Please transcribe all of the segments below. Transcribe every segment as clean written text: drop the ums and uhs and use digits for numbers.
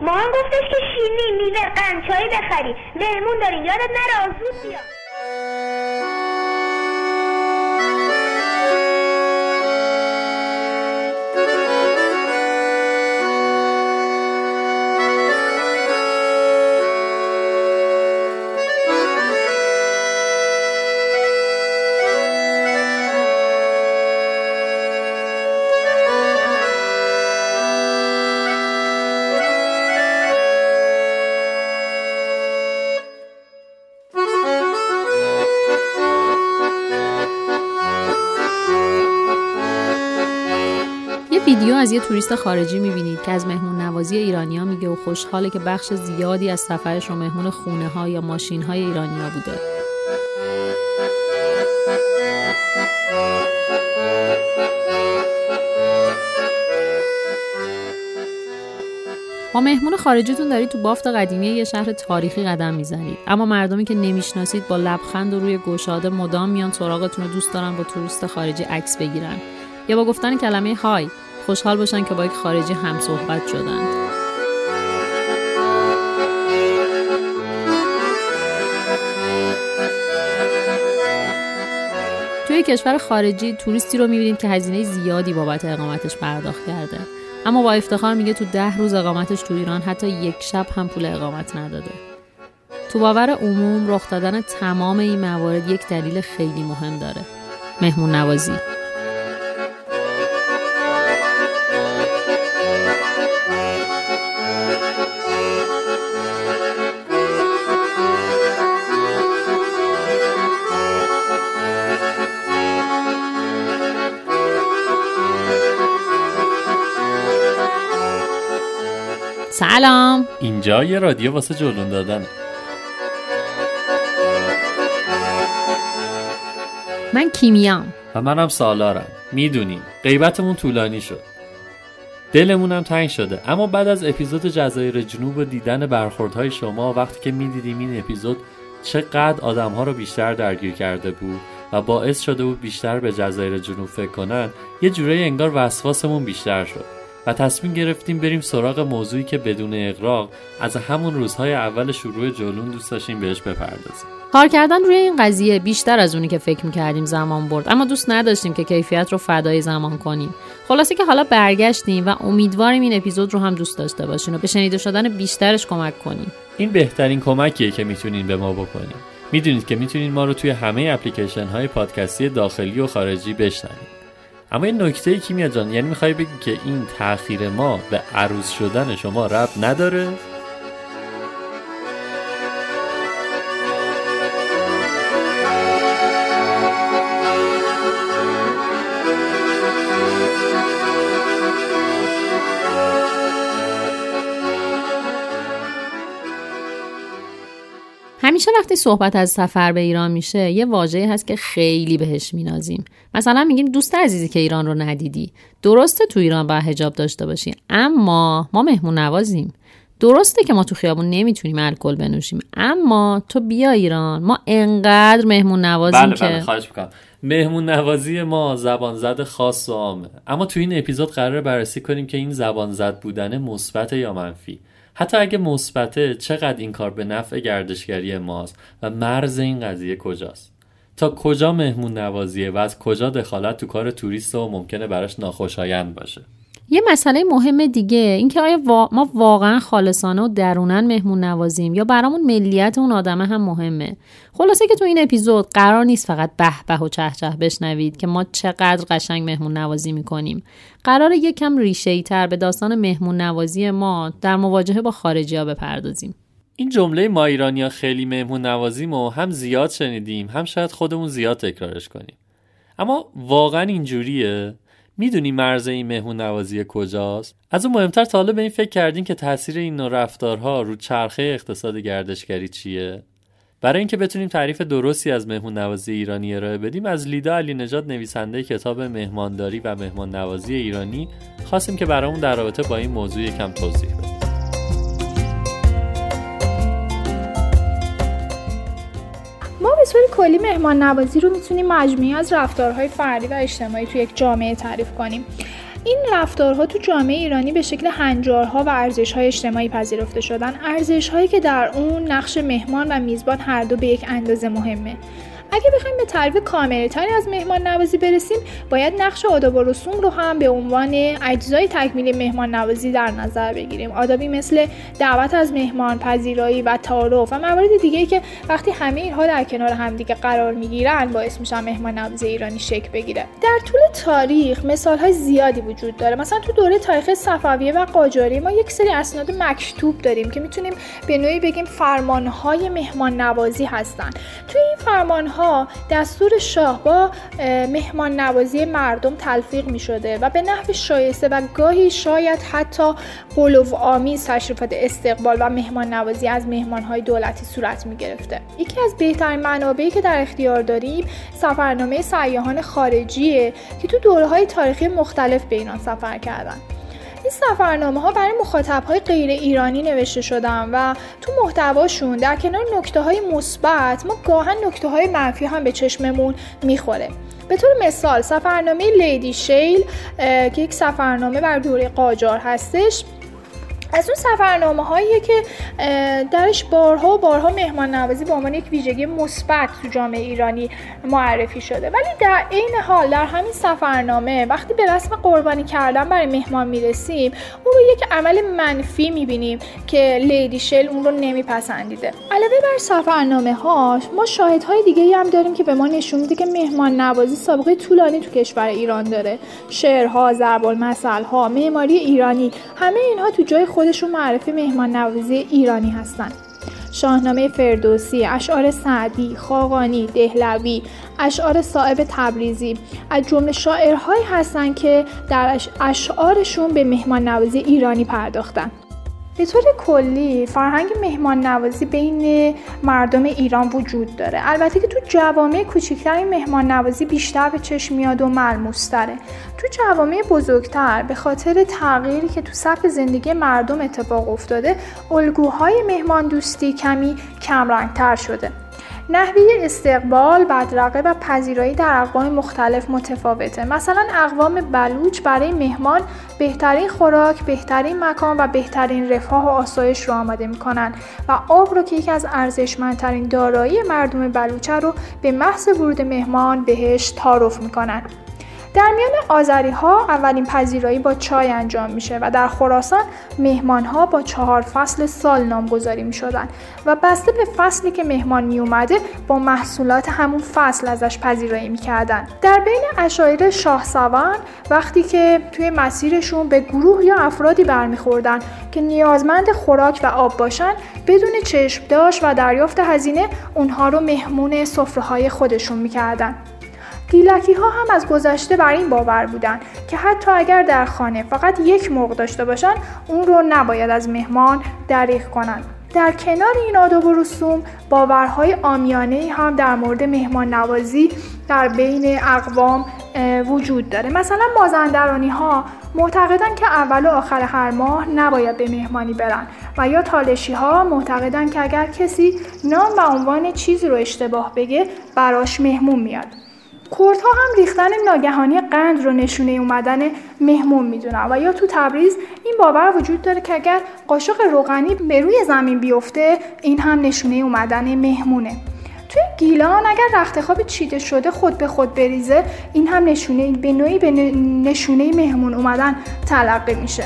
مامان گفتش که شیرین میوه قندچایی بخری، مهمون داریم، یادت نره زود بیا. ویدیو از یه توریست خارجی می‌بینید که از مهمون نوازی ایرانی‌ها میگه و خوشحاله که بخش زیادی از سفرش رو مهمون خونه‌ها یا ماشین‌های ایرانی‌ها بوده. با مهمون خارجیتون دارید تو بافت قدیمی یه شهر تاریخی قدم میزنید، اما مردمی که نمیشناسید با لبخند و روی گشاده مدام میان سراغتون و دوست دارن با توریست خارجی عکس بگیرن یا با گفتن کلمه های خوشحال باشن که با یک خارجی هم صحبت شدند. توی کشور خارجی توریستی رو می‌بینید که هزینه زیادی بابت اقامتش پرداخت کرده، اما با افتخار میگه تو 10 روز اقامتش تو ایران حتی یک شب هم پول اقامت نداده. تو باور عموم رخ دادن تمام این موارد یک دلیل خیلی مهم داره: مهمون نوازی. سلام، اینجا یه رادیو واسه جلون دادنه. من کیمیام و منم سالارم. میدونیم غیبتمون طولانی شد، دلمونم تنگ شده، اما بعد از اپیزود جزایر جنوب و دیدن برخوردهای شما، وقتی که میدیدیم این اپیزود چقدر آدم‌ها رو بیشتر درگیر کرده بود و باعث شده بود بیشتر به جزایر جنوب فکر کنن، یه جورایی انگار وسواسمون بیشتر شد و تصمیم گرفتیم بریم سراغ موضوعی که بدون اغراق از همون روزهای اول شروع جولون دوست داشتیم بهش بپردازیم. کار کردن روی این قضیه بیشتر از اونی که فکر می‌کردیم زمان برد، اما دوست نداشتیم که کیفیت رو فدای زمان کنیم. خلاصه که حالا برگشتیم و امیدواریم این اپیزود رو هم دوست داشته باشین و به شنیده شدن بیشترش کمک کنین. این بهترین کمکیه که میتونین به ما بکنین. میدونید که میتونین ما رو توی همه اپلیکیشن‌های پادکستی داخلی و خارجی بشنوید. اما این نکته کیمیا جان، یعنی میخوای بگی که این تأخیر ما به عروض شدن شما ربط نداره؟ همیشه وقتی صحبت از سفر به ایران میشه یه واژه‌ای هست که خیلی بهش مینازیم. مثلا میگیم دوست عزیزی که ایران رو ندیدی، درسته تو ایران باید حجاب داشته باشی، اما ما مهمون نوازیم. درسته که ما تو خیابون نمیتونیم الکل بنوشیم، اما تو بیا ایران، ما انقدر مهمون نوازیم. بله خواهش میکنم. مهمون نوازی ما زبانزد خاص و عامه، اما تو این اپیزود قراره بررسی کنیم که این زبانزد بودن مثبت یا منفی. حتی اگه مثبته، چقدر این کار به نفع گردشگری ماست و مرز این قضیه کجاست؟ تا کجا مهمون نوازیه و از کجا دخالت تو کار توریست و ممکنه براش ناخوشایند باشه؟ یه مسئله مهم دیگه این که آیا ما واقعا خالصانه و درونن مهمون نوازیم یا برامون ملیت اون آدمه هم مهمه. خلاصه که تو این اپیزود قرار نیست فقط به به و چه چه بشنوید که ما چقدر قشنگ مهمون نوازی میکنیم. قراره یکم ریشه‌ای تر به داستان مهمون نوازی ما در مواجهه با خارجی‌ها بپردازیم. این جمله ما ایرانی‌ها خیلی مهمون نوازیمو هم زیاد شنیدیم، هم شاید خودمون زیاد تکرارش کنیم. اما واقعا اینجوریه؟ میدونی مرز این مهمون نوازی کجاست؟ از اون مهمتر تا حالا به این فکر کردین که تاثیر این نوع رفتارها رو چرخه اقتصاد گردشگری چیه؟ برای اینکه بتونیم تعریف درستی از مهمون نوازی ایرانی ارائه بدیم، از لیدا علینژاد نویسنده کتاب مهمانداری و مهمان نوازی ایرانی خواستیم که برامون در رابطه با این موضوع یکم توضیح بده. به طور کلی مهمان نوازی رو میتونیم مجموعی از رفتارهای فردی و اجتماعی تو یک جامعه تعریف کنیم. این رفتارها تو جامعه ایرانی به شکل هنجارها و ارزش‌های اجتماعی پذیرفته شدن، ارزش‌هایی که در اون نقش مهمان و میزبان هر دو به یک اندازه مهمه. اگه بخوایم به تعریف کامل‌تری از مهمان نوازی برسیم، باید نقش آداب و رسوم رو هم به عنوان اجزای تکمیلی مهمان نوازی در نظر بگیریم. آدابی مثل دعوت از مهمان، پذیرایی و تعارف و موارد دیگه‌ای که وقتی همه اینها در کنار همدیگه قرار می‌گیرن باعث میشن مهمان نوازی ایرانی شکل بگیره. در طول تاریخ مثال‌های زیادی وجود داره. مثلا تو دوره تاریخ صفویه و قاجاری ما یک سری اسناد مکتوب داریم که می‌تونیم به نوعی بگیم فرمان‌های مهمان نوازی هستن. تو این فرمان دستور شاه با مهمان نوازی مردم تلفیق می شده و به نحو شایسته و گاهی شاید حتی غلوآمیز تشریفات استقبال و مهمان نوازی از مهمانهای دولتی صورت می گرفته. یکی از بهترین منابعی که در اختیار داریم سفرنامه سیاحان خارجیه که تو دوره‌های تاریخی مختلف به ایران سفر کردن. این سفرنامه‌ها برای مخاطب‌های غیر ایرانی نوشته شدن و تو محتواشون در کنار نکته‌های مثبت ما گاهن نکته‌های منفی هم به چشممون می‌خوره. به طور مثال سفرنامه لیدی شیل که یک سفرنامه بر دوره قاجار هستش، از اون سفرنامه‌هایی که درش بارها و بارها مهمان نوازی به عنوان یک ویژگی مثبت تو جامعه ایرانی معرفی شده، ولی در عین حال در همین سفرنامه وقتی به رسم قربانی کردن برای مهمان میرسیم اون رو یک عمل منفی میبینیم که لیدی شل اون رو نمیپسندیده. علاوه بر سفرنامه‌هاش ما شاهدهای دیگه‌ای هم داریم که به ما نشون میده که مهمان نوازی سابقه طولانی تو کشور ایران داره. شعرها، ضرب‌المثل‌ها، معماری ایرانی، همه اینها تو جای خودشون معرفی مهمان نوازی ایرانی هستن. شاهنامه فردوسی، اشعار سعدی، خاقانی، دهلوی، اشعار صائب تبریزی از جمله شاعرهایی هستن که در اشعارشون به مهمان نوازی ایرانی پرداختن. به طور کلی فرهنگ مهمان نوازی بین مردم ایران وجود داره، البته که تو جوامع کوچکتر این مهمان نوازی بیشتر به چشم میاد و ملموس‌تره. تو جوامع بزرگتر به خاطر تغییری که تو سبک زندگی مردم اتفاق افتاده الگوهای مهمان دوستی کمی کمرنگتر شده. نحوه استقبال، بدرقه و پذیرایی در اقوام مختلف متفاوته. مثلا اقوام بلوچ برای مهمان بهترین خوراک، بهترین مکان و بهترین رفاه و آسایش رو آماده میکنن و آب رو که یکی از ارزشمندترین دارایی مردم بلوچه رو به محض ورود مهمان بهش تعارف میکنن. در میان آذری‌ها اولین پذیرایی با چای انجام میشه و در خراسان مهمان‌ها با 4 فصل سال نامگذاری می‌شدن و بسته به فصلی که مهمان میومده با محصولات همون فصل ازش پذیرایی می‌کردن. در بین عشایر شاهسوان وقتی که توی مسیرشون به گروه یا افرادی برمیخوردن که نیازمند خوراک و آب باشن، بدون چشم‌داشت و دریافت هزینه اونها رو مهمون سفره‌های خودشون می‌کردن. گیلکی ها هم از گذشته بر این باور بودن که حتی اگر در خانه فقط یک مرغ داشته باشن اون رو نباید از مهمان دریغ کنن. در کنار این آداب و رسوم باورهای عامیانه هم در مورد مهمان نوازی در بین اقوام وجود داره. مثلا مازندرانی ها معتقدن که اول و آخر هر ماه نباید به مهمانی برن و یا تالشی ها معتقدن که اگر کسی نام و عنوان چیزی رو اشتباه بگه براش مهمون میاد. کردها هم ریختن ناگهانی قند رو نشونه اومدن مهمون میدونن و یا تو تبریز این باور وجود داره که اگر قاشق روغنی به روی زمین بیفته این هم نشونه اومدن مهمونه. توی گیلان اگر رختخواب چیده شده خود به خود بریزه این هم نشونه به نشونه مهمون اومدن تلقی میشه.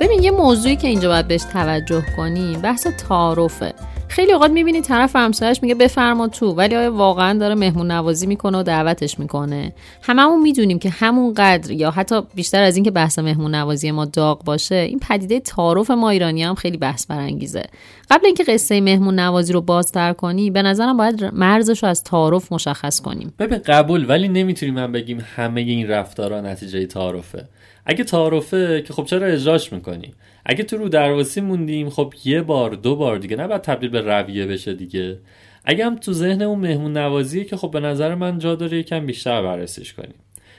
ببین یه موضوعی که اینجا باید بهش توجه کنیم بحث تعارفه. خیلی اوقات میبینی طرف همسایه‌اش میگه بفرما تو، ولی آیا واقعا داره مهمون نوازی میکنه و دعوتش میکنه؟ هممون میدونیم که همون قدر یا حتی بیشتر از این که بحث مهمون نوازی ما داغ باشه، این پدیده تعارف ما ایرانی هم خیلی بحث برانگیزه. قبل اینکه قصه مهمون نوازی رو بازتر کنی، به نظرم باید مرزش رو از تعارف مشخص کنیم. ببین قبول، ولی نمیتونیم هم بگیم همه این رفتارها نتیجه تعارفه. اگه تعارفه که خب چرا اجراش میکنی؟ اگه تو رو درواسی موندیم خب یه بار دو بار دیگه نباید تبدیل به رویه بشه دیگه. اگه هم تو ذهن اون مهمون نوازیه که خب به نظر من جا داره یکم بیشتر بررسیش کنیم.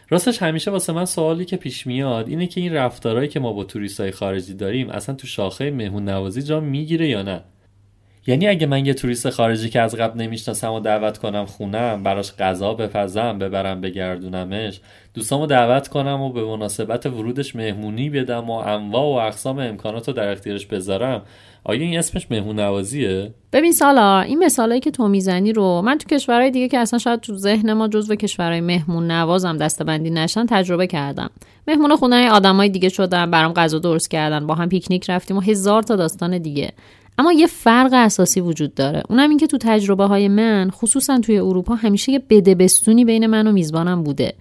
راستش همیشه واسه من سوالی که پیش میاد اینه که این رفتارهایی که ما با توریستای خارجی داریم اصلا تو شاخه مهمون نوازی جا میگیره یا نه؟ یعنی اگه من یه توریست خارجی که از قبل نمیشناسم و دعوت کنم خونم، براش غذا بپزم، ببرم بگردونمش، دوستامو دعوت کنم و به مناسبت ورودش مهمونی بدم و انواع و اقسام امکانات رو در اختیارش بذارم، آیا این اسمش مهمون نوازیه؟ ببین سالا، این مثالایی که تو میزنی رو من تو کشورهای دیگه که اصلا شاید تو ذهن ما جزو کشورهای مهمون نوازم دسته‌بندی نشن تجربه کردم. مهمون خونه آدمای دیگه شدم، برام غذا درست کردن، با هم پیک‌نیک رفتیم و هزار تا داستان دیگه. اما یه فرق اساسی وجود داره، اونم این که تو تجربه های من خصوصا توی اروپا همیشه یه بدبستونی بین من و میزبانم بوده.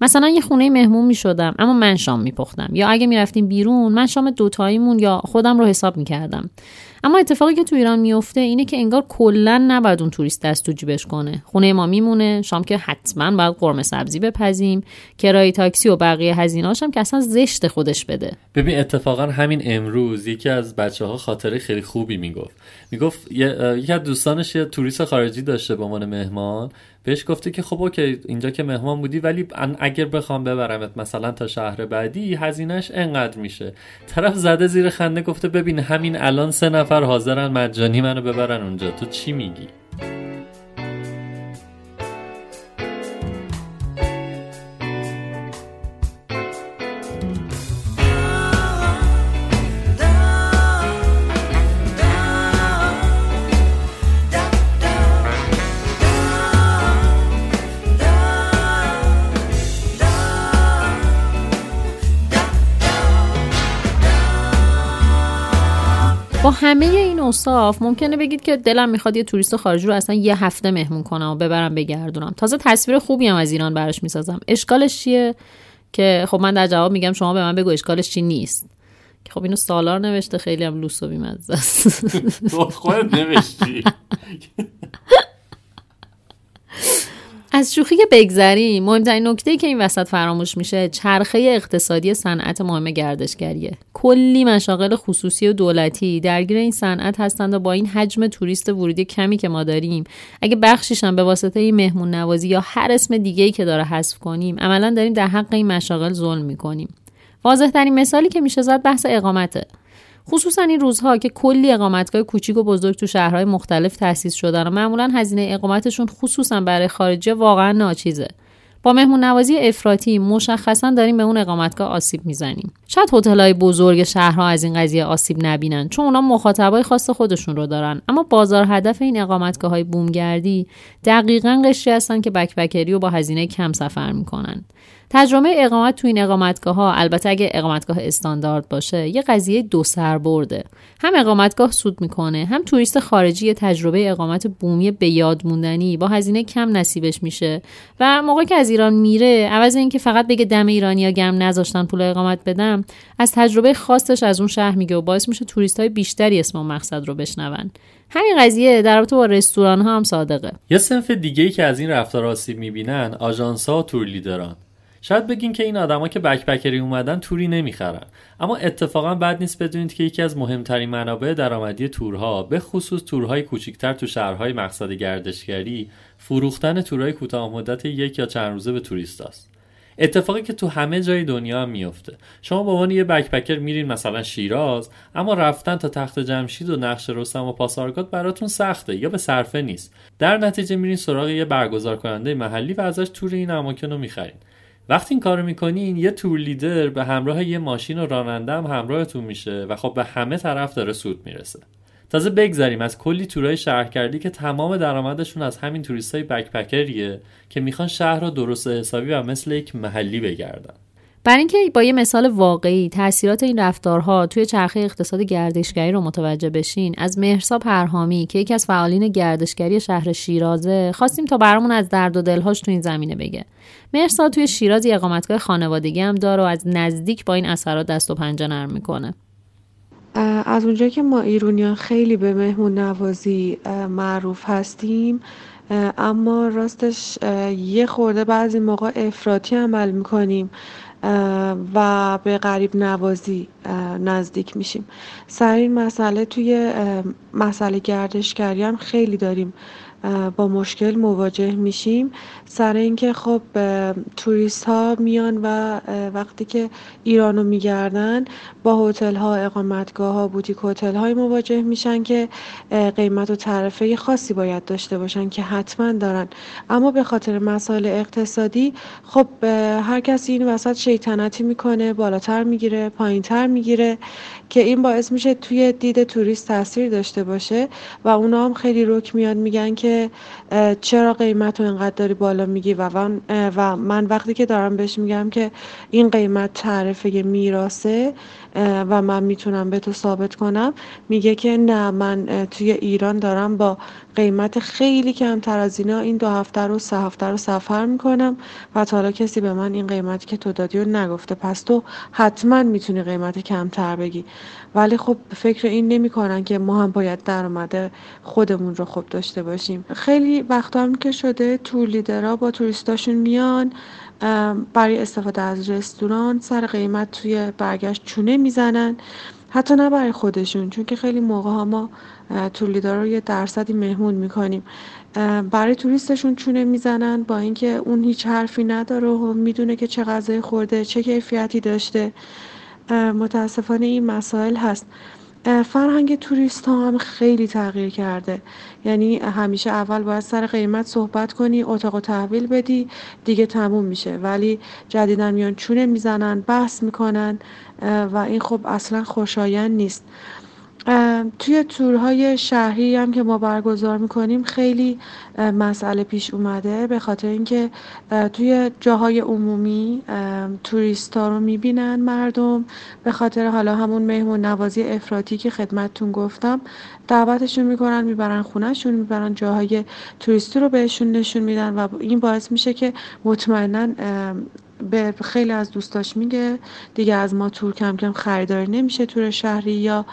مثلا یه خونه مهمون می شدم اما من شام می پختم، یا اگه می رفتیم بیرون من شام دوتاییمون یا خودم رو حساب می کردم. اما اتفاقی که تو ایران می افته اینه که انگار کلا نباید اون توریست دست تو جیبش کنه، خونه ما میمونه، شام که حتما باید قرمه سبزی بپزیم، کرایه تاکسی و بقیه هزینه‌هاش هم که اصلا زشت خودش بده. ببین اتفاقا همین امروز یکی از بچه‌ها خاطره خیلی خوبی میگفت یکی از دوستانش یه توریست خارجی داشته به عنوان مهمان، بهش گفته که خب اوکی اینجا که مهمان بودی، ولی اگر بخوام ببرمت مثلا تا شهر بعدی هزینه‌اش انقدر میشه. طرف زده زیر خنده گفته ببین همین الان سه نفر حاضرن مجانی منو ببرن اونجا، تو چی میگی؟ با همه این اوصاف ممکنه بگید که دلم میخواد یه توریست خارجی رو اصلا یه هفته مهمون کنم و ببرم بگردونم، تازه تصویر خوبی هم از ایران براش میسازم. اشکالش چیه؟ که خب من در جواب میگم شما به من بگو اشکالش چی نیست. که خب اینو سالار نوشته، خیلی هم لوس و بی‌مزه است. تو خودت نوشتی. از شوخی که بگذریم، مهمترین نکته‌ای که این وسط فراموش میشه چرخه اقتصادی صنعت مهم گردشگریه. کلی مشاغل خصوصی و دولتی درگیر این صنعت هستند و با این حجم توریست ورودی کمی که ما داریم، اگه بخشیش هم به واسطه این مهمون نوازی یا هر اسم دیگه‌ای که داره حذف کنیم، عملاً داریم در حق این مشاغل ظلم می‌کنیم. واضح‌ترین مثالی که میشه زد بحث اقامته. خصوصا این روزها که کلی اقامتگاه کوچیک و بزرگ تو شهرهای مختلف تأسیس شدن و معمولا هزینه اقامتشون خصوصا برای خارجی واقعا ناچیزه. با مهمون نوازی افراطی مشخصا داریم به اون اقامتگاه آسیب میزنیم. شاید هتل‌های بزرگ شهرها از این قضیه آسیب نبینن چون اونا مخاطبای خاص خودشون رو دارن، اما بازار هدف این اقامتگاه‌های بومگردی دقیقاً قشری هستن که بک‌پکری و با هزینه کم سفر میکنن. تجربه اقامت تو این اقامتگاه‌ها، البته اگه اقامتگاه استاندارد باشه، یه قضیه دو سر برده. هم اقامتگاه سود میکنه، هم توریست خارجی تجربه اقامت بومی به یاد موندنی با هزینه کم نصیبش میشه و موقعی که از ایران میره، عوض اینکه فقط بگه دم ایرانیا گرم نذاشتن پول اقامت بدم، از تجربه خاصش از اون شهر میگه و باعث میشه توریست‌های بیشتری اسم و مقصد رو بشنون. همین قضیه در رابطه با رستوران‌ها هم صادقه. یه صنف دیگه‌ای که از این رفتار آسیب می‌بینن، آژانس‌ها و تورلیدران. شاید بگین که این آدما که بکپکری اومدن توری نمیخرن، اما اتفاقا بد نیست بدونید که یکی از مهمترین منابع درآمدی تورها، به خصوص تورهای کوچیکتر تو شهرهای مقصد گردشگری، فروختن تورهای کوتاه مدت یک یا چند روزه به توریستاست. اتفاقی که تو همه جای دنیا هم میفته. شما به عنوان یه بکپکر میرین مثلا شیراز، اما رفتن تا تخت جمشید و نقش رستم و پاسارگاد براتون سخته یا به صرفه نیست. در نتیجه میرین سراغ یه برگزارکننده محلی و ازش تور این اماکن رو میخرین. وقتی این کارو میکنین، یه تور لیدر به همراه یه ماشین و راننده هم همراهتون میشه و خب به همه طرف داره سود میرسه. تازه بگذریم از کلی تورای شهرکردی که تمام درآمدشون از همین توریستای بکپکریه که میخوان شهر رو درست حسابی و مثل یک محلی بگردن. برای اینکه با یه مثال واقعی تاثیرات این رفتارها توی چرخه اقتصاد گردشگری رو متوجه بشین، از مهرسا پرهامی که یکی از فعالین گردشگری شهر شیرازه خواستیم تا برامون از درد و دلهاش تو این زمینه بگه. مهرسا توی شیراز اقامتگاه خانوادگی هم داره و از نزدیک با این اثرات دست و پنجه نرم میکنه. از اونجایی که ما ایرانیان خیلی به مهمون نوازی معروف هستیم، اما راستش یه خورده بعضی موقع افراطی عمل میکنیم و به غریب نوازی نزدیک میشیم. سر این مسئله توی مسئله گردشگری هم خیلی داریم با مشکل مواجه میشیم، سر اینکه خب توریست ها میان و وقتی که ایرانو میگردن با هتل ها، اقامتگاه ها، بوتیک هتل های مواجه میشن که قیمت و تعرفه خاصی باید داشته باشن که حتما دارن، اما به خاطر مسائل اقتصادی خب هر کسی این وسط شیطنتی میکنه، بالاتر میگیره، پایینتر میگیره، که این باعث میشه توی دید توریست تاثیر داشته باشه و اونا هم خیلی رک میاد میگن که چرا قیمت رو اینقدر داری بالا میگی، و من وقتی که دارم بهش میگم که این قیمت تعرفه میراثه و من میتونم به تو ثابت کنم، میگه که نه، من توی ایران دارم با قیمت خیلی کمتر از اینا این 2 هفته رو 3 هفته رو سفر میکنم و تا حالا کسی به من این قیمتی که تو دادی رو نگفته، پس تو حتما میتونی قیمت کمتر بگی. ولی خب فکر این نمیکنن که ما هم باید درآمد خودمون رو خوب داشته باشیم. خیلی وقتا هم که شده تور لیدرها با توریستاشون میان برای استفاده از رستوران سر قیمت توی برگشت چونه میزنن، حتی نه برای خودشون، چون که خیلی موقع ها ما تور لیدرها رو یه درصدی مهمون میکنیم، برای توریستشون چونه میزنن با اینکه اون هیچ حرفی نداره و میدونه که چه غذای خورده، چه کیفیتی داشته. متاسفانه این مسائل هست. فرهنگ توریست ها هم خیلی تغییر کرده، یعنی همیشه اول باید سر قیمت صحبت کنی، اتاق و تحویل بدی، دیگه تموم میشه، ولی جدیدن میان چونه میزنن، بحث میکنن و این خب اصلا خوشایند نیست. توی تورهای شهری هم که ما برگزار میکنیم خیلی مسئله پیش اومده، به خاطر اینکه توی جاهای عمومی توریستا رو میبینن مردم، به خاطر حالا همون مهمون نوازی افراطی که خدمتتون گفتم، دعوتشون میکنن، میبرن خونهشون، میبرن جاهای توریستی رو بهشون نشون میدن و این باعث میشه که مطمئناً به خیلی از دوستاش میگه دیگه از ما تور کم کم خریداری نمیشه، تور شهری یا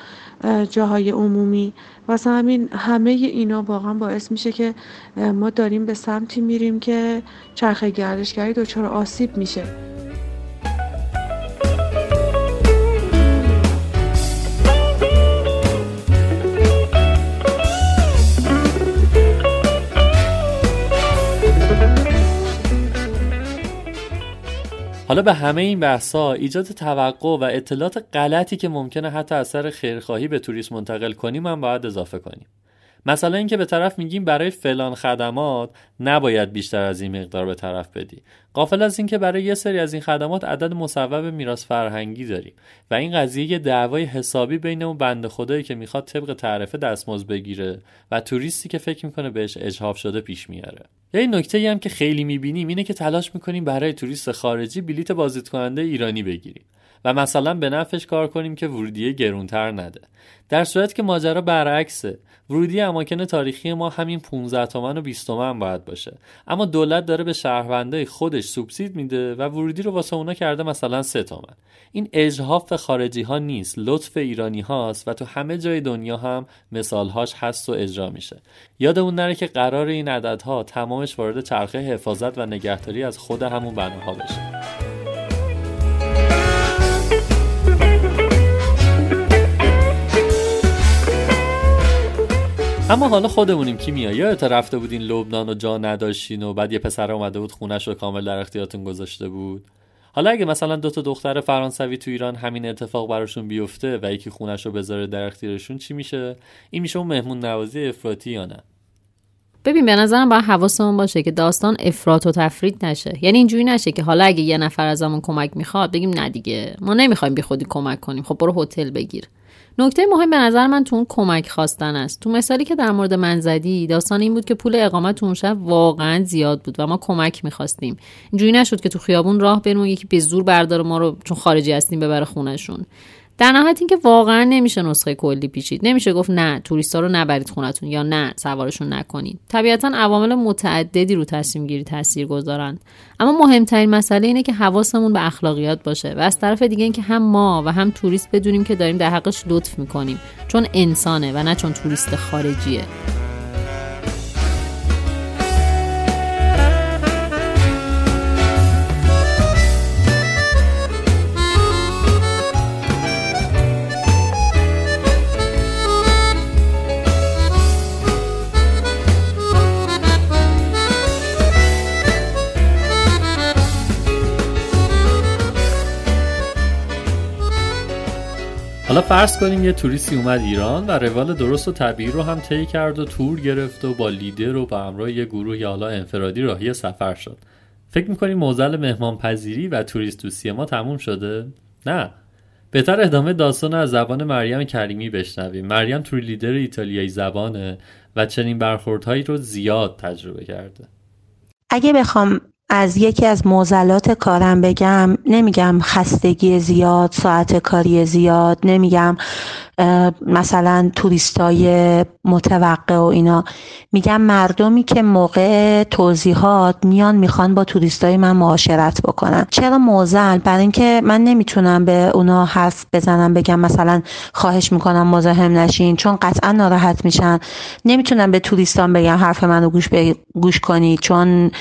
جاهای عمومی. واسه همین همه اینا واقعا باعث میشه که ما داریم به سمتی میریم که چرخه گردشگری دچار آسیب میشه. حالا به همه این بحث‌ها ایجاد توقع و اطلاعات غلطی که ممکنه حتی اثر خیرخواهی به توریست منتقل کنیم هم باید اضافه کنیم. مثلا اینکه به طرف میگیم برای فلان خدمات نباید بیشتر از این مقدار به طرف بدی، غافل از اینکه برای یه سری از این خدمات عدد مصوب میراث فرهنگی داریم و این قضیه یه دعوای حسابی بین اون بنده خدایی که میخواد طبق تعرفه دستمزد بگیره و توریستی که فکر میکنه بهش اجحاف شده پیش میاره. یا این نکته‌ای هم که خیلی میبینیم اینه که تلاش میکنیم برای توریست خارجی بلیت بازدید کننده ایرانی بگیریم و مثلا به نفعش کار کنیم که ورودیه گرونتر نده. در صورت که ماجرا برعکسه، ورودی اماکن تاریخی ما همین 15 تومن و 20 تومن باید باشه، اما دولت داره به شهروندای خودش سوبسید میده و ورودی رو واسه اونا کرده مثلا 3 تومن. این اجحاف خارجی ها نیست، لطف ایرانی هاست و تو همه جای دنیا هم مثالهاش هست و اجرا میشه. یادمون نره که قرار این عددها تمامش وارد چرخه حفاظت و نگهداری از خود همون بناها بشه. اما حالا خودمونیم کی میای. یا تا رفته بودین لبنان و جا نداشتین و بعد یه پسر اومده بود خونش رو کامل در اختیارتون گذاشته بود. حالا اگه مثلا دو تا دختر فرانسوی تو ایران همین اتفاق براشون بیفته و یکی خونش رو بذاره در اختیارشون، چی میشه؟ این میشه اون مهمون نوازی افراطی یا نه؟ ببین، به نظرم باید حواسمون باشه که داستان افراط و تفرید نشه. یعنی اینجوری نشه که حالا اگه یه نفر ازمون کمک میخواد بگیم نه دیگه ما نمیخوایم بیخودی کمک کنیم، خب برو هتل بگیر. نکته مهم به نظر من تو اون کمک خواستن است. تو مثالی که در مورد من زدی، داستان این بود که پول اقامت اون شب واقعا زیاد بود و ما کمک می‌خواستیم. اینجوری نشد که تو خیابون راه بریم یکی به زور برداره ما رو چون خارجی هستیم ببره خونه‌شون. در نهایت این که واقعا نمیشه نسخه کلی پیچید. نمیشه گفت نه توریستا رو نبرید خونتون یا نه سوارشون نکنید. طبیعتاً عوامل متعددی رو تصمیم گیری تاثیر گذارند، اما مهمترین مسئله اینه که حواسمون به اخلاقیات باشه و از طرف دیگه این که هم ما و هم توریست بدونیم که داریم در حقش لطف میکنیم، چون انسانه و نه چون توریست خارجیه. حالا فرض کنیم یه توریستی اومد ایران و روال درست و طبیعی رو هم طی کرد و تور گرفت و با لیدر رو به همراه یه گروه یا حالا انفرادی راهی سفر شد. فکر می‌کنید معضل مهمانپذیری و توریست دوستی ما تموم شده؟ نه. بهتر ادامه داستان از زبان مریم کریمی بشنویم. مریم تور لیدر ایتالیایی زبانه و چنین برخوردهایی رو زیاد تجربه کرده. اگه بخوام از یکی از معضلات کارم بگم، نمیگم خستگی زیاد، ساعت کاری زیاد، نمیگم مثلا توریستای متوقع و اینا، میگم مردمی که موقع توضیحات میان میخوان با توریستای من معاشرت بکنن. چرا معضل؟ برای اینکه من نمیتونم به اونا حرف بزنم بگم مثلا خواهش میکنم مزاحم نشین، چون قطعا ناراحت میشن. نمیتونم به توریستان بگم حرف منو گوش کنید، چون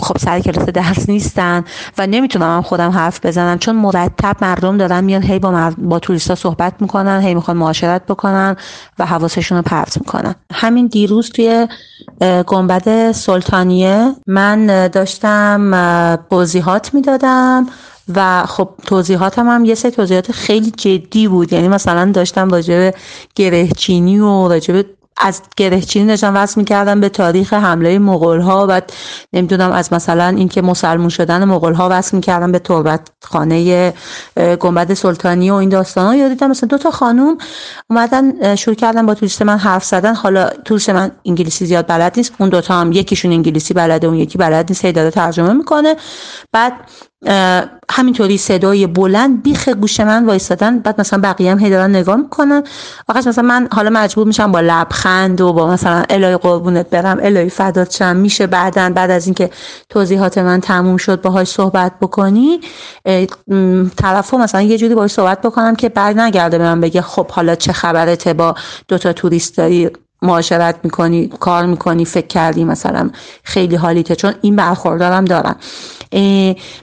خب سر کلاس درس نیستن و نمیتونم هم خودم حرف بزنم، چون مرتب مردم دارن میان هی با توریستا صحبت میکنن، هی میخوان معاشرت بکنن و حواسشون رو پرت میکنن. همین دیروز توی گنبد سلطانیه من داشتم توضیحات میدادم و خب توضیحاتم هم یه سری توضیحات خیلی جدی بود. یعنی مثلا داشتم راجب گرهچینی و راجب از گرهچینی داشتم وصل میکردم به تاریخ حمله مغول‌ها و نمیدونم از مثلا اینکه مسلمون شدن مغول‌ها وصل میکردم به تربت خانه گنبد سلطانی و این داستانا. یاد دیدم مثلا دو تا خانم اومدن شروع کردن با توریست من حرف زدن. حالا توریست من انگلیسی زیاد بلد نیست، اون دو تا هم یکیشون انگلیسی بلده اون یکی بلد نیست، هی داره ترجمه میکنه. بعد همینطوری صدای بلند بیخ گوش من وایسادن، بعد مثلا بقیه هم هی دارن نگاه میکنن. آخرش مثلا من حالا مجبور میشم با لبخند و با مثلا الهی قربونت برم، الهی فدات شم، میشه بعدن بعد از اینکه توضیحات من تموم شد باهاش صحبت بکنی، طرفو مثلا یه جوری باهاش صحبت بکنم که بر نگرده به من بگه خب حالا چه خبرته، با دو تا توریست داری معاشرت میکنی، کار میکنی، فکر کردی مثلا خیلی حالیته، چون این برخوردارم دارن.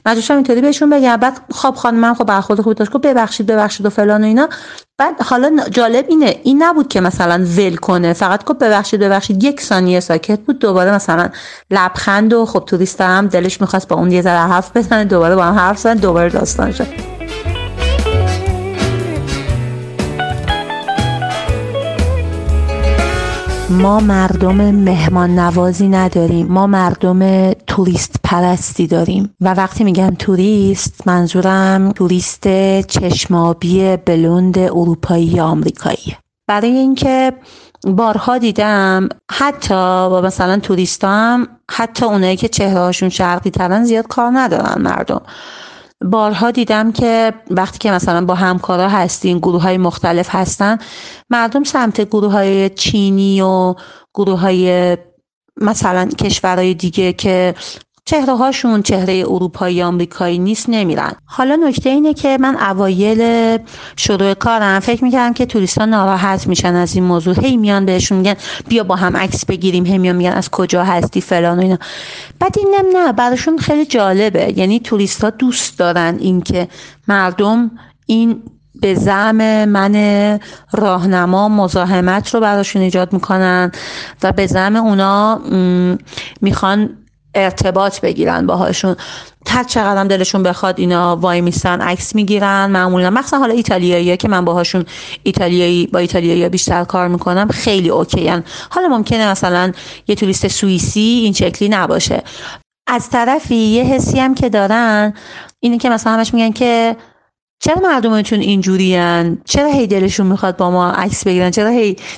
مجبورشم اینطوری بهشون بگم. بعد خب خانمم خب برخورد خوبی داشت، گفت ببخشید و فلان و اینا. بعد حالا جالب اینه این نبود که مثلا ول کنه، فقط گفت ببخشید یک ثانیه ساکت بود، دوباره مثلا لبخند و خب توریست هم دلش میخواست با اون یه ذره حرف بزنه، دوباره با هم حرف زدن، دوباره داستان شد. ما مردم مهمان نوازی نداریم، ما مردم توریست پرستی داریم. و وقتی میگم توریست، منظورم توریست چشمابی بلوند اروپایی یا آمریکایی. برای اینکه بارها دیدم حتی با مثلا توریست هم، حتی اونایی که چهرهاشون شرقی ترن زیاد کار ندارن مردم. بارها دیدم که وقتی که مثلا با همکارا هستین، گروه های مختلف هستن، مردم سمت گروه های چینی و گروه های مثلا کشورهای دیگه که چهره هاشون چهره اروپایی آمریکایی نیست نمیرن. حالا نکته اینه که من اوایل شروع کارم فکر میکردم که توریستا ناراحت میشن از این موضوع، هی میان بهشون میگن بیا با هم عکس بگیریم، هی میان میگن از کجا هستی فلان و اینا. بعد اینم نه، براشون خیلی جالبه، یعنی توریستا دوست دارن این که مردم این به زعم من راهنما مزاحمت رو براشون ایجاد میکنن و به زعم اونا میخوان ارتباط بگیرن باهاشون. هر چقدرم دلشون بخواد اینا وای میسن عکس میگیرن معمولا، مثلا حالا ایتالیایی‌ها که من باهاشون ایتالیایی‌ها بیشتر کار میکنم خیلی اوکی‌ان. حالا ممکنه مثلا یه توریست سوئیسی این شکلی نباشه. از طرفی یه حسی هم که دارن اینه که مثلا همش میگن که چرا مردمتون اینجورین؟ چرا هی دلشون میخواد با ما عکس بگیرن؟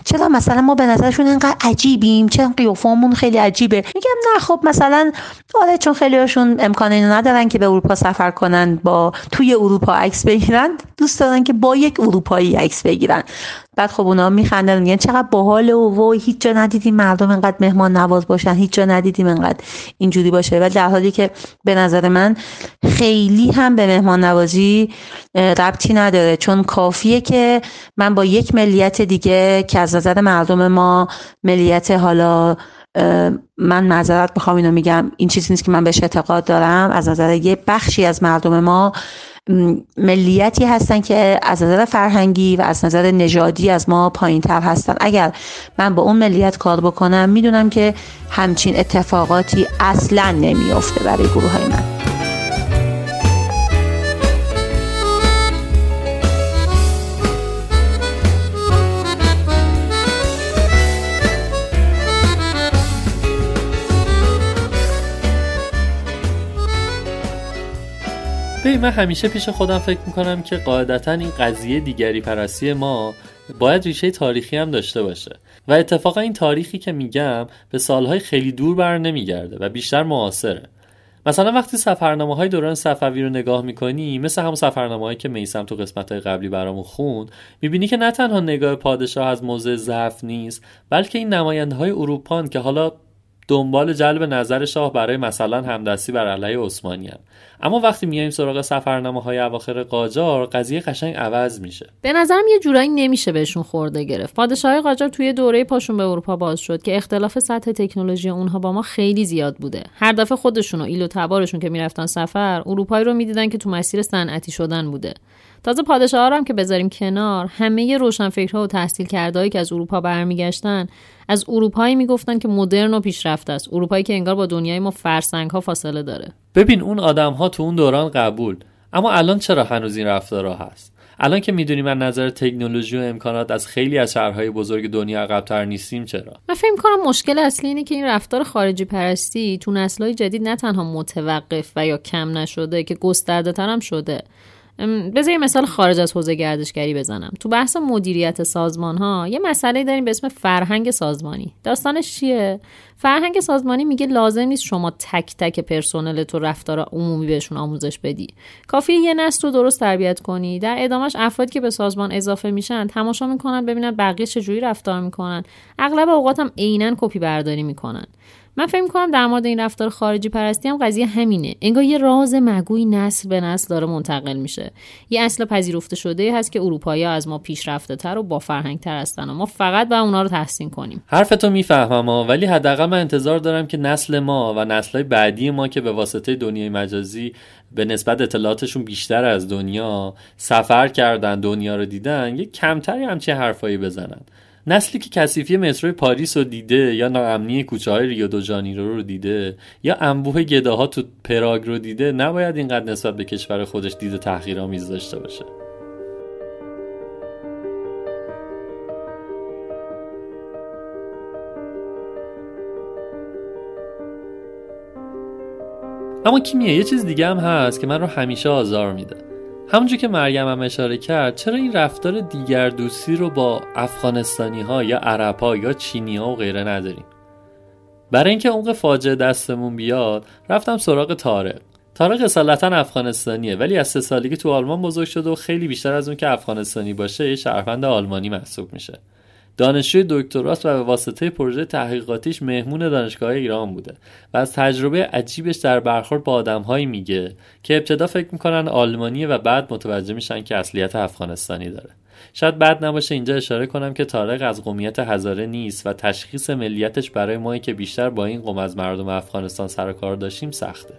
چرا مثلا ما به نظرشون اینقدر عجیبیم؟ چرا قیافمون خیلی عجیبه؟ میگم نه خب مثلا آره، چون خیلی‌هاشون امکان اینو ندارن که به اروپا سفر کنن، با توی اروپا عکس بگیرن، دوست دارن که با یک اروپایی عکس بگیرن. بعد خب اونا میخندن میگن چقدر باحاله و وای هیچ جا ندیدیم مردم اینقدر مهمان نواز باشن، هیچ جا ندیدیم اینقدر اینجوری باشه. و در حالی که به نظر من خیلی هم به مهمان نوازی ربطی نداره، چون کافیه که من با یک ملیت دیگه که از نظر مردم ما ملیت، حالا من معذرت میخوام اینو میگم، این چیزی نیست که من بهش اعتقاد دارم، از نظر یه بخشی از مردم ما ملیتی هستن که از نظر فرهنگی و از نظر نژادی از ما پایین تر هستن. اگر من با اون ملیت کار بکنم میدونم که همچین اتفاقاتی اصلا نمیفته برای گروه های من. من همیشه پیش خودم فکر میکنم که قاعدتاً این قضیه دیگری پرستی ما باید ریشه تاریخی هم داشته باشه و اتفاقا این تاریخی که میگم به سالهای خیلی دور بر نمیگرده و بیشتر معاصره. مثلا وقتی سفرنامه‌های دوران صفوی رو نگاه میکنی، مثل همون سفرنامه‌هایی که میثم تو قسمت‌های قبلی برامون خوند، میبینی که نه تنها نگاه پادشاه از موضع ضعف نیست، بلکه این نماینده‌های اروپان که حالا دنبال جلب نظر شاه برای مثلا همدستی بر علیه عثمانی هم. اما وقتی میایم سراغ سفرنامه‌های اواخر قاجار، قضیه قشنگ عوض میشه. به نظرم یه جورایی نمیشه بهشون خورده گرفت. پادشاهای قاجار توی دوره پاشون به اروپا باز شد که اختلاف سطح تکنولوژی اونها با ما خیلی زیاد بوده. هر دفعه خودشون و ایل و تبارشون که میرفتن سفر، اروپایی رو میدیدن که تو مسیر صنعتی شدن بوده. تازه پادشاها رو هم که بذاریم کنار، همه روشنفکرها و تحصیل کرده‌هایی که از اروپا برمیگشتن، از اروپایی میگفتن که مدرن و پیشرفته است، اروپایی که انگار با دنیای ما فرسنگ‌ها فاصله داره. ببین اون آدم‌ها تو اون دوران قبول، اما الان چرا هنوز این رفتارها هست؟ الان که میدونیم از نظر تکنولوژی و امکانات از خیلی از شهرهای بزرگ دنیا عقب‌تر نیستیم، چرا؟ من فکر می‌کنم مشکل اصلی اینه که این رفتار خارجی پرستی تو نسل‌های جدید نه تنها متوقف و یا کم نشده، که گسترده‌تر هم شده. بذار یه مثال خارج از حوزه گردشگری بزنم. تو بحث مدیریت سازمان‌ها یه مسئله داریم به اسم فرهنگ سازمانی. داستانش چیه؟ فرهنگ سازمانی میگه لازم نیست شما تک تک پرسنل تو رفتار عمومی بهشون آموزش بدی. کافیه یه نسل رو درست تربیت کنی. در ادامش افرادی که به سازمان اضافه میشن تماشا میکنن ببینن بقیه چجوری رفتار میکنن. اغلب اوقات هم عیناً کپی برداری میکنن. من فکر می‌کنم در مورد این رفتار خارجی پرستی هم قضیه همینه. انگار یه راز مگوی نسل به نسل داره منتقل میشه. یه اصل پذیرفته شده هست که اروپایی‌ها از ما پیشرفته‌تر و با فرهنگ‌تر هستن و ما فقط باید اونا رو تحسین کنیم. حرفتو میفهمم، ولی حداقل من انتظار دارم که نسل ما و نسل‌های بعدی ما که به واسطه دنیای مجازی به نسبت اطلاعاتشون بیشتر از دنیا سفر کردن، دنیا رو دیدن، یه کمتری همچین حرفایی بزنن. نسلی که کثیفی متروی پاریس رو دیده، یا ناامنی کوچه‌های ریو دو ژانیرو رو دیده، یا انبوه گداها تو پراگ رو دیده، نباید اینقدر نسبت به کشور خودش دید تحقیرآمیز داشته باشه. اما کیمیه یه چیز دیگه هم هست که من رو همیشه آزار میده. همونجور که مریم هم اشاره کرد، چرا این رفتار دیگر دوستی رو با افغانستانی ها یا عرب ها یا چینی ها و غیره نداریم؟ برای اینکه عمق فاجعه دستمون بیاد، رفتم سراغ تارق. طارق اصالتا افغانستانیه ولی از 3 سالگی تو آلمان بزرگ شده و خیلی بیشتر از اون که افغانستانی باشه یه شهروند آلمانی محسوب میشه. دانشجوی دکتراست و به واسطه پروژه تحقیقاتیش مهمون دانشگاه ایران بوده و از تجربه عجیبش در برخورد با آدم‌هایی میگه که ابتدا فکر میکنن آلمانیه و بعد متوجه میشن که اصلیت افغانستانی داره. شاید بد نباشه اینجا اشاره کنم که طارق از قومیت هزاره نیست و تشخیص ملیتش برای ما که بیشتر با این قوم از مردم افغانستان سر و کار داشتیم سخته.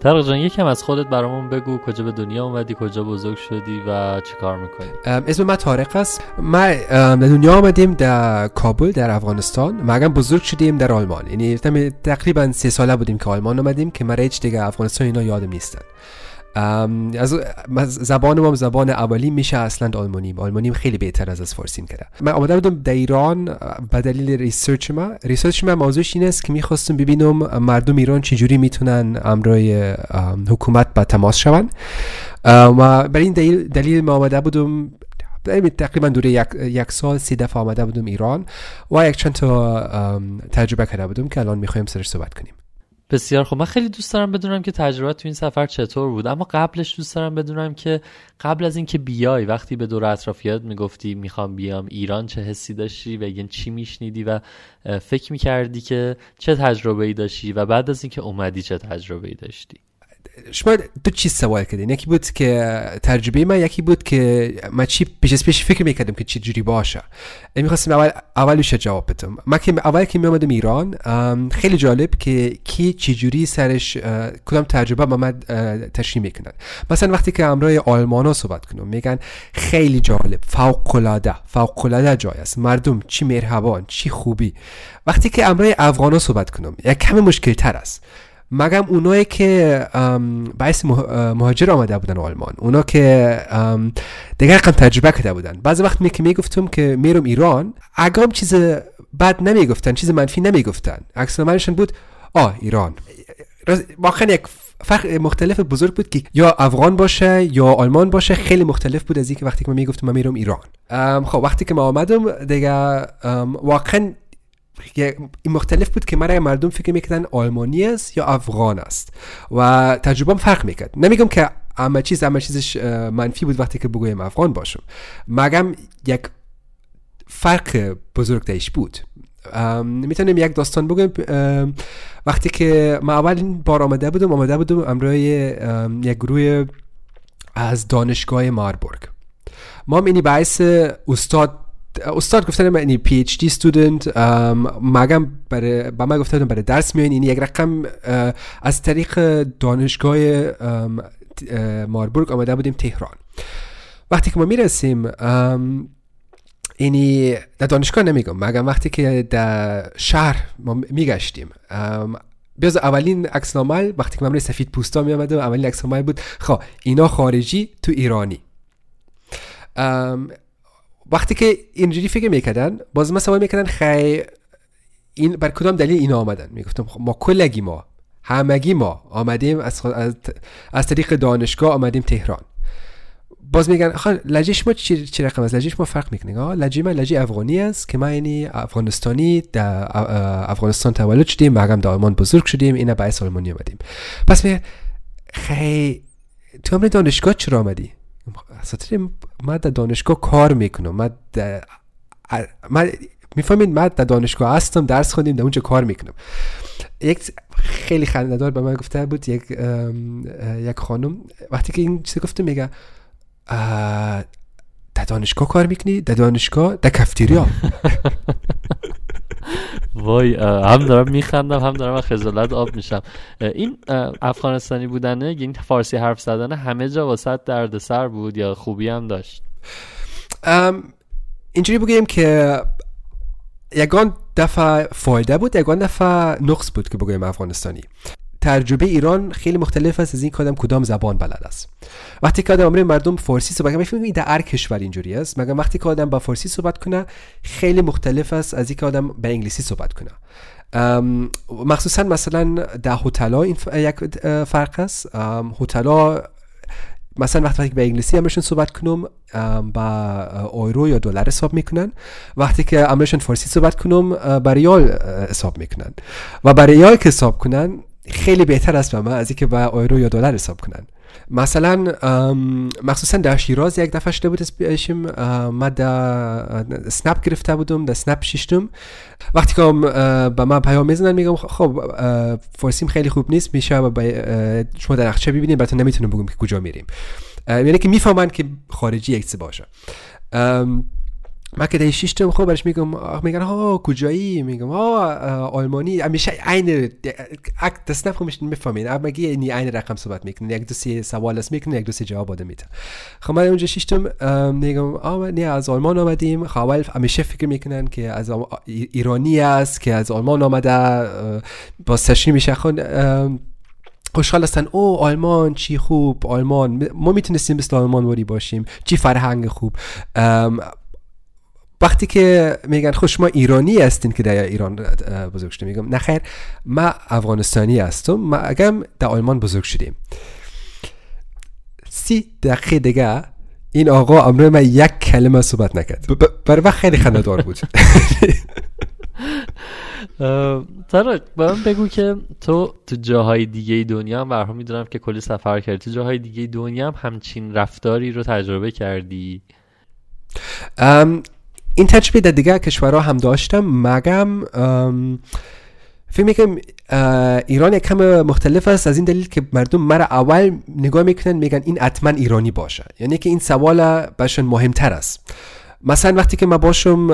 طارق جان یکم از خودت برامون بگو، کجا به دنیا اومدی، کجا بزرگ شدی و چی کار میکنی؟ اسم من طارق است. ما به دنیا آمدیم در کابل در افغانستان. ما بزرگ شدیم در آلمان. یعنی تقریبا 3 ساله بودیم که آلمان آمدیم که من هیچ دیگه افغانستان اینا یادم نیستن. از زبانم زبان اولی میشه اصلا آلمانیم خیلی بهتر از فارسیم کرده. من آمده بودم در ایران به دلیل ریسرچ من موضوعش این است که میخواستم ببینم مردم ایران چجوری میتونن امروی حکومت با تماس شون و برای این دلیل من آمده بودم. تقریبا دوره 1 سال 3 دفعه آمده بودم ایران و 1 چند تا تجربه کرده بودم که الان میخوایم سرش صحبت کنیم. بسیار خب، من خیلی دوست دارم بدونم که تجربه تو این سفر چطور بود، اما قبلش دوست دارم بدونم که قبل از این که بیای وقتی به دور اطرافیات میگفتی میخوام بیام ایران چه حسی داشتی و یعنی چی میشنیدی و فکر میکردی که چه تجربه‌ای داشتی و بعد از این که اومدی چه تجربه‌ای داشتی؟ شما 2 چیز سوال کردین، یکی بود که تجربه من، یکی بود که من چی پیش فکر میکردم که چی جوری باشه. میخواستم اولش جواب بدم. من که اول که می اومدم ایران خیلی جالب که کی چی جوری سرش کدام تجربه با من تشریح میکنن. مثلا وقتی که امروی آلمانا صحبت کنم میگن خیلی جالب، فوق العاده جای است، مردم چی مرحبان، چی خوبی. وقتی که امروی افغانا صحبت کنم یک کم مشکل تر است. مگم اونایی که باعث مهاجر آمده بودن آلمان، اونا که دیگر قم تجربه کرده بودن، بعضی وقت میگفتم که میرم ایران، اگام چیز بد نمیگفتن، چیز منفی نمیگفتن، عکس العملشون بود ایران. واقعا یک فرق مختلف بزرگ بود که یا افغان باشه یا آلمان باشه، خیلی مختلف بود از اینکه وقتی که من میگفتم من میرم ایران. خب وقتی که من آمدم دیگر واقعا این مختلف بود که مرا مردم فکر میکردن آلمانی است یا افغان است و تجربه هم فرق میکرد. نمیگم که همه چیزش منفی بود وقتی که بگویم افغان باشم، مگم یک فرق بزرگ داشت بود. میتونم یک داستان بگم. وقتی که من اولین بار آمده بودم امروی یک گروه از دانشگاه ماربورگ، ما هم اینی باعث استاد گفتن من اینی پی اچ دی استودنت، مگم با من گفتن برای درس میان. این یک رقم از طریق دانشگاه ماربورگ آمده بودیم تهران. وقتی که ما میرسیم اینی در دانشگاه نمیگم، مگم وقتی که در شهر ما میگشتیم، بیاز اولین عکس العمل وقتی که من سفید پوستا میامد اولین عکس العمل بود اینا خارجی تو ایرانی. وقتی که اینجوری فکر میکردن باز ما سوال میکردن این بر کدام دلیل اینا آمدن. میگفتم ما کلگی ما همگی ما آمدیم از طریق دانشگاه آمدیم تهران. باز میگن آخه لهجهش ما چی رقم است، لهجهش ما فرق میکنه. لهجه من لهجه افغانی است که من یعنی افغانستانی، در افغانستان تولد شدیم، مگم در آلمان بزرگ شدیم، اینا باعث آلمانی آمدیم. پس میگن تو هم دانشگاه چرا آمدی؟ سطری من در دانشگاه کار میکنم، من میفهمید من در دانشگاه هستم، درس خوندیم، در اونجا کار میکنم. یک خیلی خنده‌دار به من گفته بود یک خانم وقتی که این چیز گفته میگه در دانشگاه کار میکنی؟ در دانشگاه در کافتریا. وای، هم دارم میخندم هم دارم خجالت آب میشم. این افغانستانی بودنه، این فارسی حرف زدنه همه جا واسط دردسر بود یا خوبی هم داشت؟ اینجوری بگیم که یگان دفعه فایده بود، یگان دفعه نقص بود که بگیم افغانستانی. تجربه ایران خیلی مختلف است از این که آدم کدام زبان بلد است. وقتی که آدم امروز مردم فارسی صحبت کنه، می‌فهمید در هر کشور اینجوری است، مگر وقتی که آدم با فارسی صحبت کنه خیلی مختلف است از این که آدم با انگلیسی صحبت کنه. مخصوصا مثلا در هتل‌ها این یک فرق است. هتل‌ها مثلا وقتی که به انگلیسی امرشون صحبت کنم با اورو یا دلار حساب میکنن، وقتی که امرشون فارسی صحبت کنم با ریال حساب میکنن و با ریال که حساب کنن خیلی بهتر است ما از اینکه با اورو یا دلار حساب کنن. مثلا مخصوصا در شیراز یک دفعه شده بود ما در اسنپ گرفته بودم، در اسنپ ششتم، وقتی که به من پیام میزنن میگم خب فارسیم خیلی خوب نیست، میشه شما در نقشه ببینید، براتون نمیتونم بگم که کجا میریم، یعنی که میفهمن که خارجی یک باشه. ما که داشتم خب برش میگم ها کجایی، میگم ها آلمانی، همیشه عین دست نفهمش میفهمین، اما میگه نی عین رقم صحبت میکنه، یک دو سه سوال اس میکنه، یک دو سه جواب بده میده. خب من اونجا ششتم میگم آ نه از آلمان اومدیم، خب همیشه فکر میکنن که از ایرانی است که از آلمان اومده، با سشی میشه خوشحال هستن، او آلمان چی خوب، آلمان ما میتونستیم مثل آلمان وری باشیم، چی فرهنگ خوب. وقتی که میگن خوش ما ایرانی هستین که در ایران بزرگ شدیم، میگم نه خیر ما افغانستانی هستم، ما اگم در آلمان بزرگ شدیم. 30 دقیقه دیگه این آقا امروز من یک کلمه صحبت نکرد، برای من خیلی خنده‌دار بود. تارق با من بگو که تو جاهای دیگه دنیا هم برها میدونم که کلی سفر کردی، تو جاهای دیگه دنیا هم همچین رفتاری رو تجربه کردی؟ این تجربه در دیگه کشورها هم داشتم، مگم فکر میکنم ایران یک کم مختلف است از این دلیل که مردم مرا اول نگاه میکنن میگن این حتما ایرانی باشه، یعنی که این سوال برشون مهمتر است. مثلا وقتی که من باشم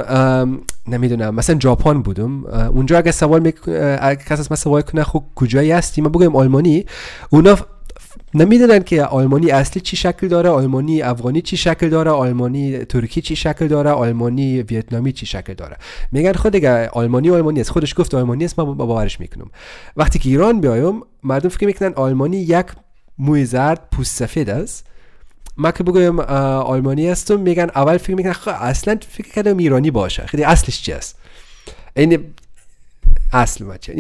نمیدونم مثلا ژاپن بودم، اونجا اگه سوال کسی من سوال کنه خب کجایی هستی، من بگم آلمانی، اونا نمیدونن که آلمانی اصلی چی شکل داره، آلمانی افغانی چی شکل داره، آلمانی ترکی چی شکل داره، آلمانی ویتنامی چی شکل داره. میگن خود دیگه آلمانی است، خودش گفت آلمانی است، من باورش میکنم. وقتی که ایران بیایم مردم فکر میکنن آلمانی یک موی زرد پوست سفید است، ما که بگم آلمانی هستم میگن اول فکر میکنن خب اصلا فکر کردم ایرانی باشه، خیلی اصلش چی است، یعنی اصل ما چی،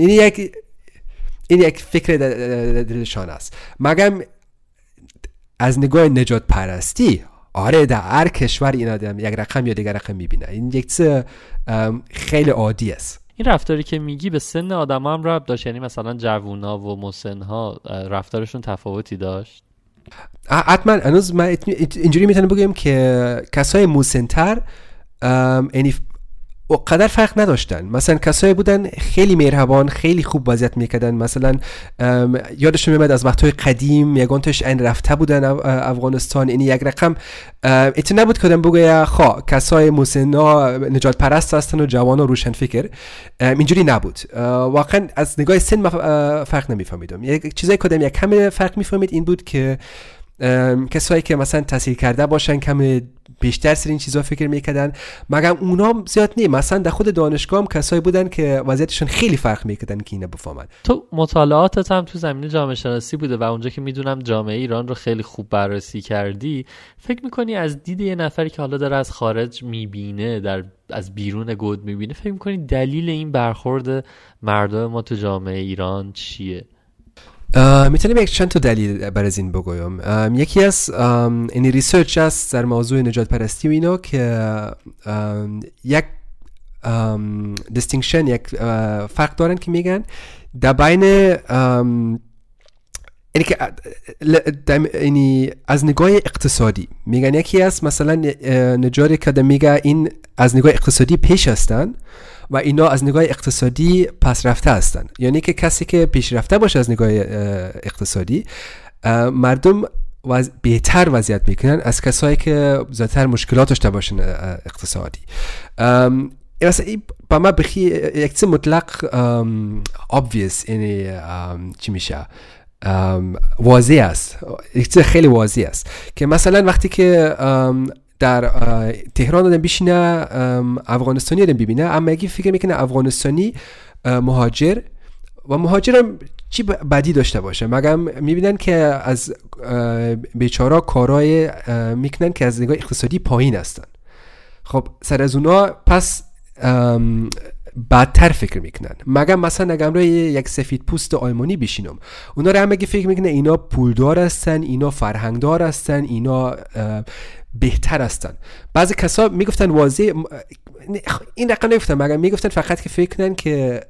یعنی یک فکر دلشان است. مگم از نگاه نجات پرستی آره در هر کشور این آدم یک رقم یا دیگر رقم میبینه، این یک چیز خیلی عادی است. این رفتاری که میگی به سن آدم هم ربط داشت؟ یعنی مثلا جوونا و مسن ها رفتارشون تفاوتی داشت؟ حتما. هنوز من اینجوری میتونم بگم که کسای مسن‌تر یعنی و قدر فرق نداشتن، مثلا کسایی بودن خیلی مهربان، خیلی خوب وضعیت میکردن. مثلا یادشون میاد از وقت‌های قدیم یگانتش این رفته بودن افغانستان، این یک رقم ایت نبود که آدم بگه خواه کسای مسنا نجات پرست هستن و جوان و روشن فکر، اینجوری نبود. واقعا از نگاه سن فرق نمیفهمیدم، یک چیزایی که آدم یک کم فرق میفهمید این بود که کسایی که مثلا تحصیل کرده باشن کم بیشتر سر این چیزا فکر میکردن، مگر اونام زیاد نیم. مثلا در خود دانشگاه هم کسایی بودن که وضعیتشون خیلی فرق میکردن که اینا بفهمن. تو مطالعاتت هم تو زمینه جامعه شناسی بوده و اونجا که میدونم جامعه ایران رو خیلی خوب بررسی کردی، فکر میکنی از دید یه نفری که حالا داره از خارج میبینه، از بیرون گود میبینه، فکر میکنی دلیل این برخورد مردم ما تو جامعه ایران چیه؟ میتونیم یک چند تا دلیل برای این بگویم. یکی از این ریسرچ است در موضوع نجات پرستی و اینا که یک دیستینکشن، یک فرق دارن که میگن در بین یعنی از نگاه اقتصادی میگن یکی از مثلا نجاری که میگه این از نگاه اقتصادی پیش هستن و اینا از نگاه اقتصادی پس رفته هستن، یعنی که کسی که پیش رفته باشه از نگاه اقتصادی مردم بهتر وضعیت میکنن از کسایی که زیادتر مشکلات داشته باشن اقتصادی. مثلا با ما بخی یک چیز مطلق obvious یعنی چی میشه واضح است، یک چیز خیلی واضح است که مثلا وقتی که در تهران آدم بیشینه افغانستانی آدم ببینه، اما اگه فکر میکنه افغانستانی مهاجر و مهاجرم چی بدی داشته باشه، مگر میبینن که از بیچارا کارای میکنن که از نگاه اقتصادی پایین هستن. خب سر از اونا پس بدتر فکر میکنن. مگر مثلا اگه امروی یک سفید پوست آلمانی بشینم، اونا رو هم اگه فکر میکنن اینا پولدار هستن، اینا فرهنگدار هستن، اینا بهتر هستن. بعضی کسا میگفتن واضح این رقم نگفتن، مگر میگفتن فقط که فکر کنن که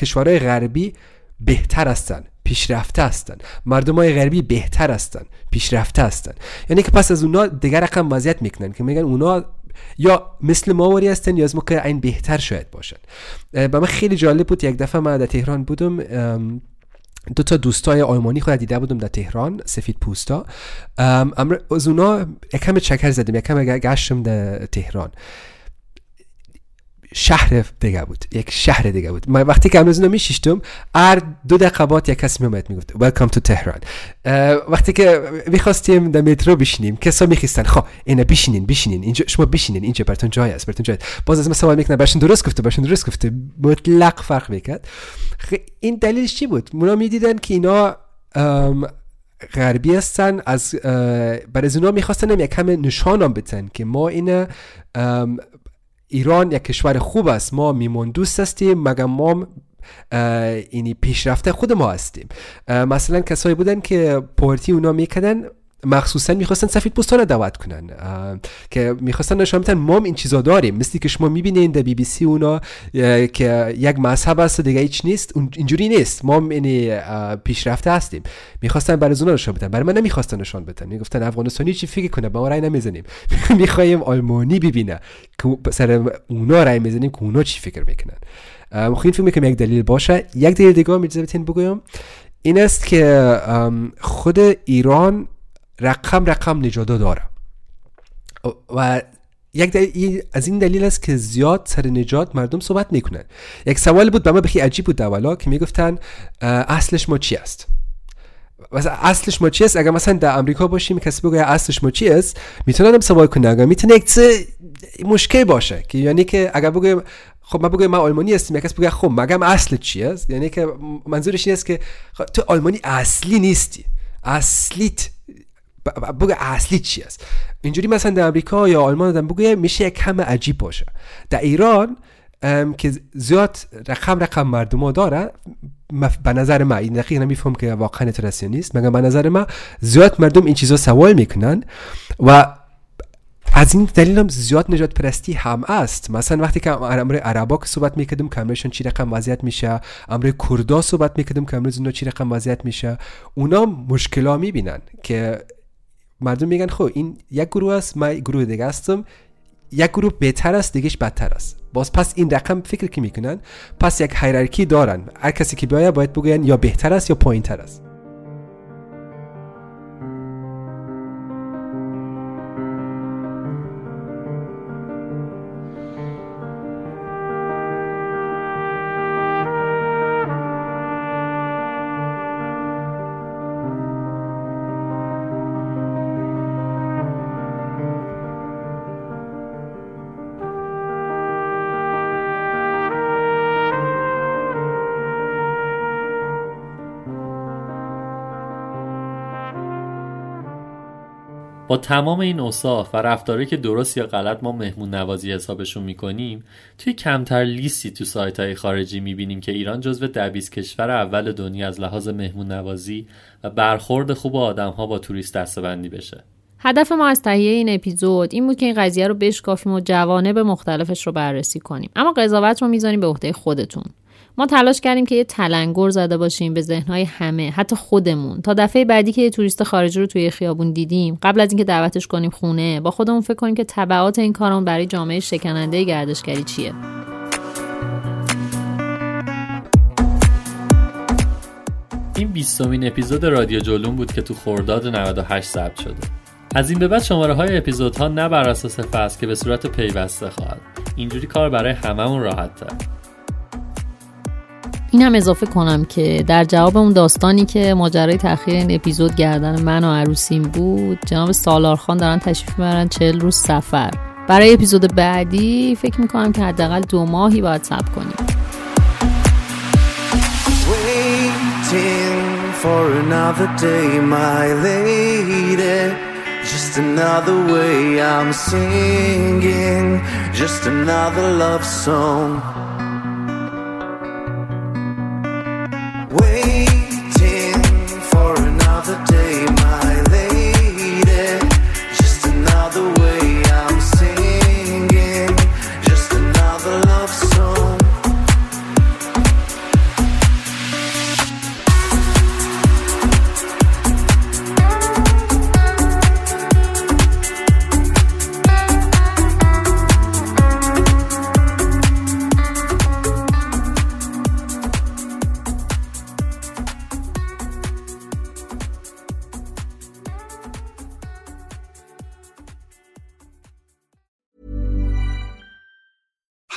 کشورهای غربی بهتر هستن، پیشرفته هستن، مردمای غربی بهتر هستن، پیشرفته هستن. یعنی که پس از اونا دیگر رقم وضعیت میکنن که میگن اونا یا مثل ماوری هستن یا از موقع این بهتر شاید باشن. با من خیلی جالب بود، یک دفعه من در تهران بودم، دو تا دوستای آلمانی خود دیده بودم در تهران، سفید پوستا. از اونا یکم چکر زدیم، یکم گشتم در تهران، شهر دیگه بود، یک شهر دیگه بود. من وقتی که امروز نمیشیشتم، هر دو دقیقه بعد یک کسی میومد میگفت ویلکام تو تهران. وقتی که میخواستیم در مترو بشینیم، کسا میخواستن خب اینا بشینین اینجا، شما بشینین اینجا، براتون جای است، براتون جای. باز از من سوال میکنن برشون درست گفته مطلق فرق میکرد. این دلیلش چی بود؟ اونا میدیدن که اینا غربی هستن، از برای اونا میخواستن یکم نشانم بدن که ما اینا ایران یک کشور خوب است، ما میمون دوست هستیم، مگر ما اینی پیشرفته خود ما هستیم. مثلا کسایی بودن که پارتی اونا میکردن، مخصوصا میخواستن سفید پوستان دعوت کنن، که میخواستن نشان بدن ما این چیزا داریم، مثلی که شما میبینین در بی بی سی اونا که یک مذهب است دیگه هیچ نیست، اینجوری نیست، ما این پیشرفته هستیم. میخواستن برای اونا نشون بدن، برای من نمیخواستن نشون بدن. میگفتن افغانستانی چی فکر کنه، ما رای نمیزنیم. میخوایم آلمانی ببینه که سر اونا رای میزنیم که اونا چی فکر میکنن. خیلی فکر میکنم یک دلیل باشه. یک دلیل دیگه میذارم بهتون بگم، این است که خود ایران رقم نجادا داره و یک دلیل از این دلیل است که زیاد سر نجات مردم صحبت میکنن. یک سوال بود به من بخی عجیب بود اولا که میگفتن اصلش ما چی است. اگه مثلا در امریکا باشیم کسی بگه اصلش ما چی است، میتونم سوال کنم، اگه میتونه یک مشکل باشه که یعنی که اگه بگم خب من بگم من آلمانی هستم، یک کس بگه خب مگم اصل چی است، یعنی که منظورش این است که تو آلمانی اصلی نیستی، اصلیت بگه اصلی چی است. اینجوری مثلا در امریکا یا آلمان آدم بگه میشه یک کم عجیب باشه. در ایران که زیاد رقم مردم ها داره، به نظر من این دقیق نمیفهم که واقعا ترسی نیست، مگر به نظر من زیاد مردم این چیزا سوال میکنن و از این دلیل هم زیاد نجات پرستی هم است. مثلا وقتی که امر عربا که صحبت میکردم که امرشون چی رقم وضعیت میشه، امر کردا صحبت میکردم که امروز اونا چی رقم وضعیت میشه، اونا مشکلا میبینن که مردم میگن خب این یک گروه است، من گروه دیگه هستم، یک گروه بهتر است، دیگهش بدتر است. باز پس این رقم فکر که میکنن، پس یک هایرارکی دارن، هر کسی که بیاید باید بگن یا بهتر است یا پایین تر است. با تمام این اوصاف و رفتاری که درست یا غلط ما مهمون نوازی حسابشون میکنیم، توی کمتر لیستی تو سایت‌های خارجی میبینیم که ایران جزو ده 20 کشور اول دنیا از لحاظ مهمون نوازی و برخورد خوب آدم‌ها با توریست دسته‌بندی بشه. هدف ما از تهیه این اپیزود این بود که این قضیه رو بشکافیم و جوانب مختلفش رو بررسی کنیم، اما قضاوت رو میذاریم به عهده خودتون. ما تلاش کردیم که یه تلنگر زده باشیم به ذهن‌های همه، حتی خودمون، تا دفعه بعدی که یه توریست خارجی رو توی خیابون دیدیم، قبل از اینکه دعوتش کنیم خونه، با خودمون فکر کنیم که تبعات این کارمون برای جامعه شکننده گردشگری چیه. این 20مین اپیزود رادیو جلوم بود که تو خرداد 98 ثبت شده. از این به بعد شماره‌های اپیزودها نه بر اساس فصل که به صورت پیوسته خواهد. اینجوری کار برای هممون راحت‌تره. این هم اضافه کنم که در جواب اون داستانی که ماجرای تأخیر این اپیزود گردن من و عروسیم بود، جناب سالارخان دارن تشریف میبرن 40 روز سفر. برای اپیزود بعدی فکر میکنم که حداقل 2 ماهی باید صبر کنیم. waiting for another day, my lady. Just another way I'm singing, just another love song. Waiting for another day, my lady. Just another way I'm singing, just another love song.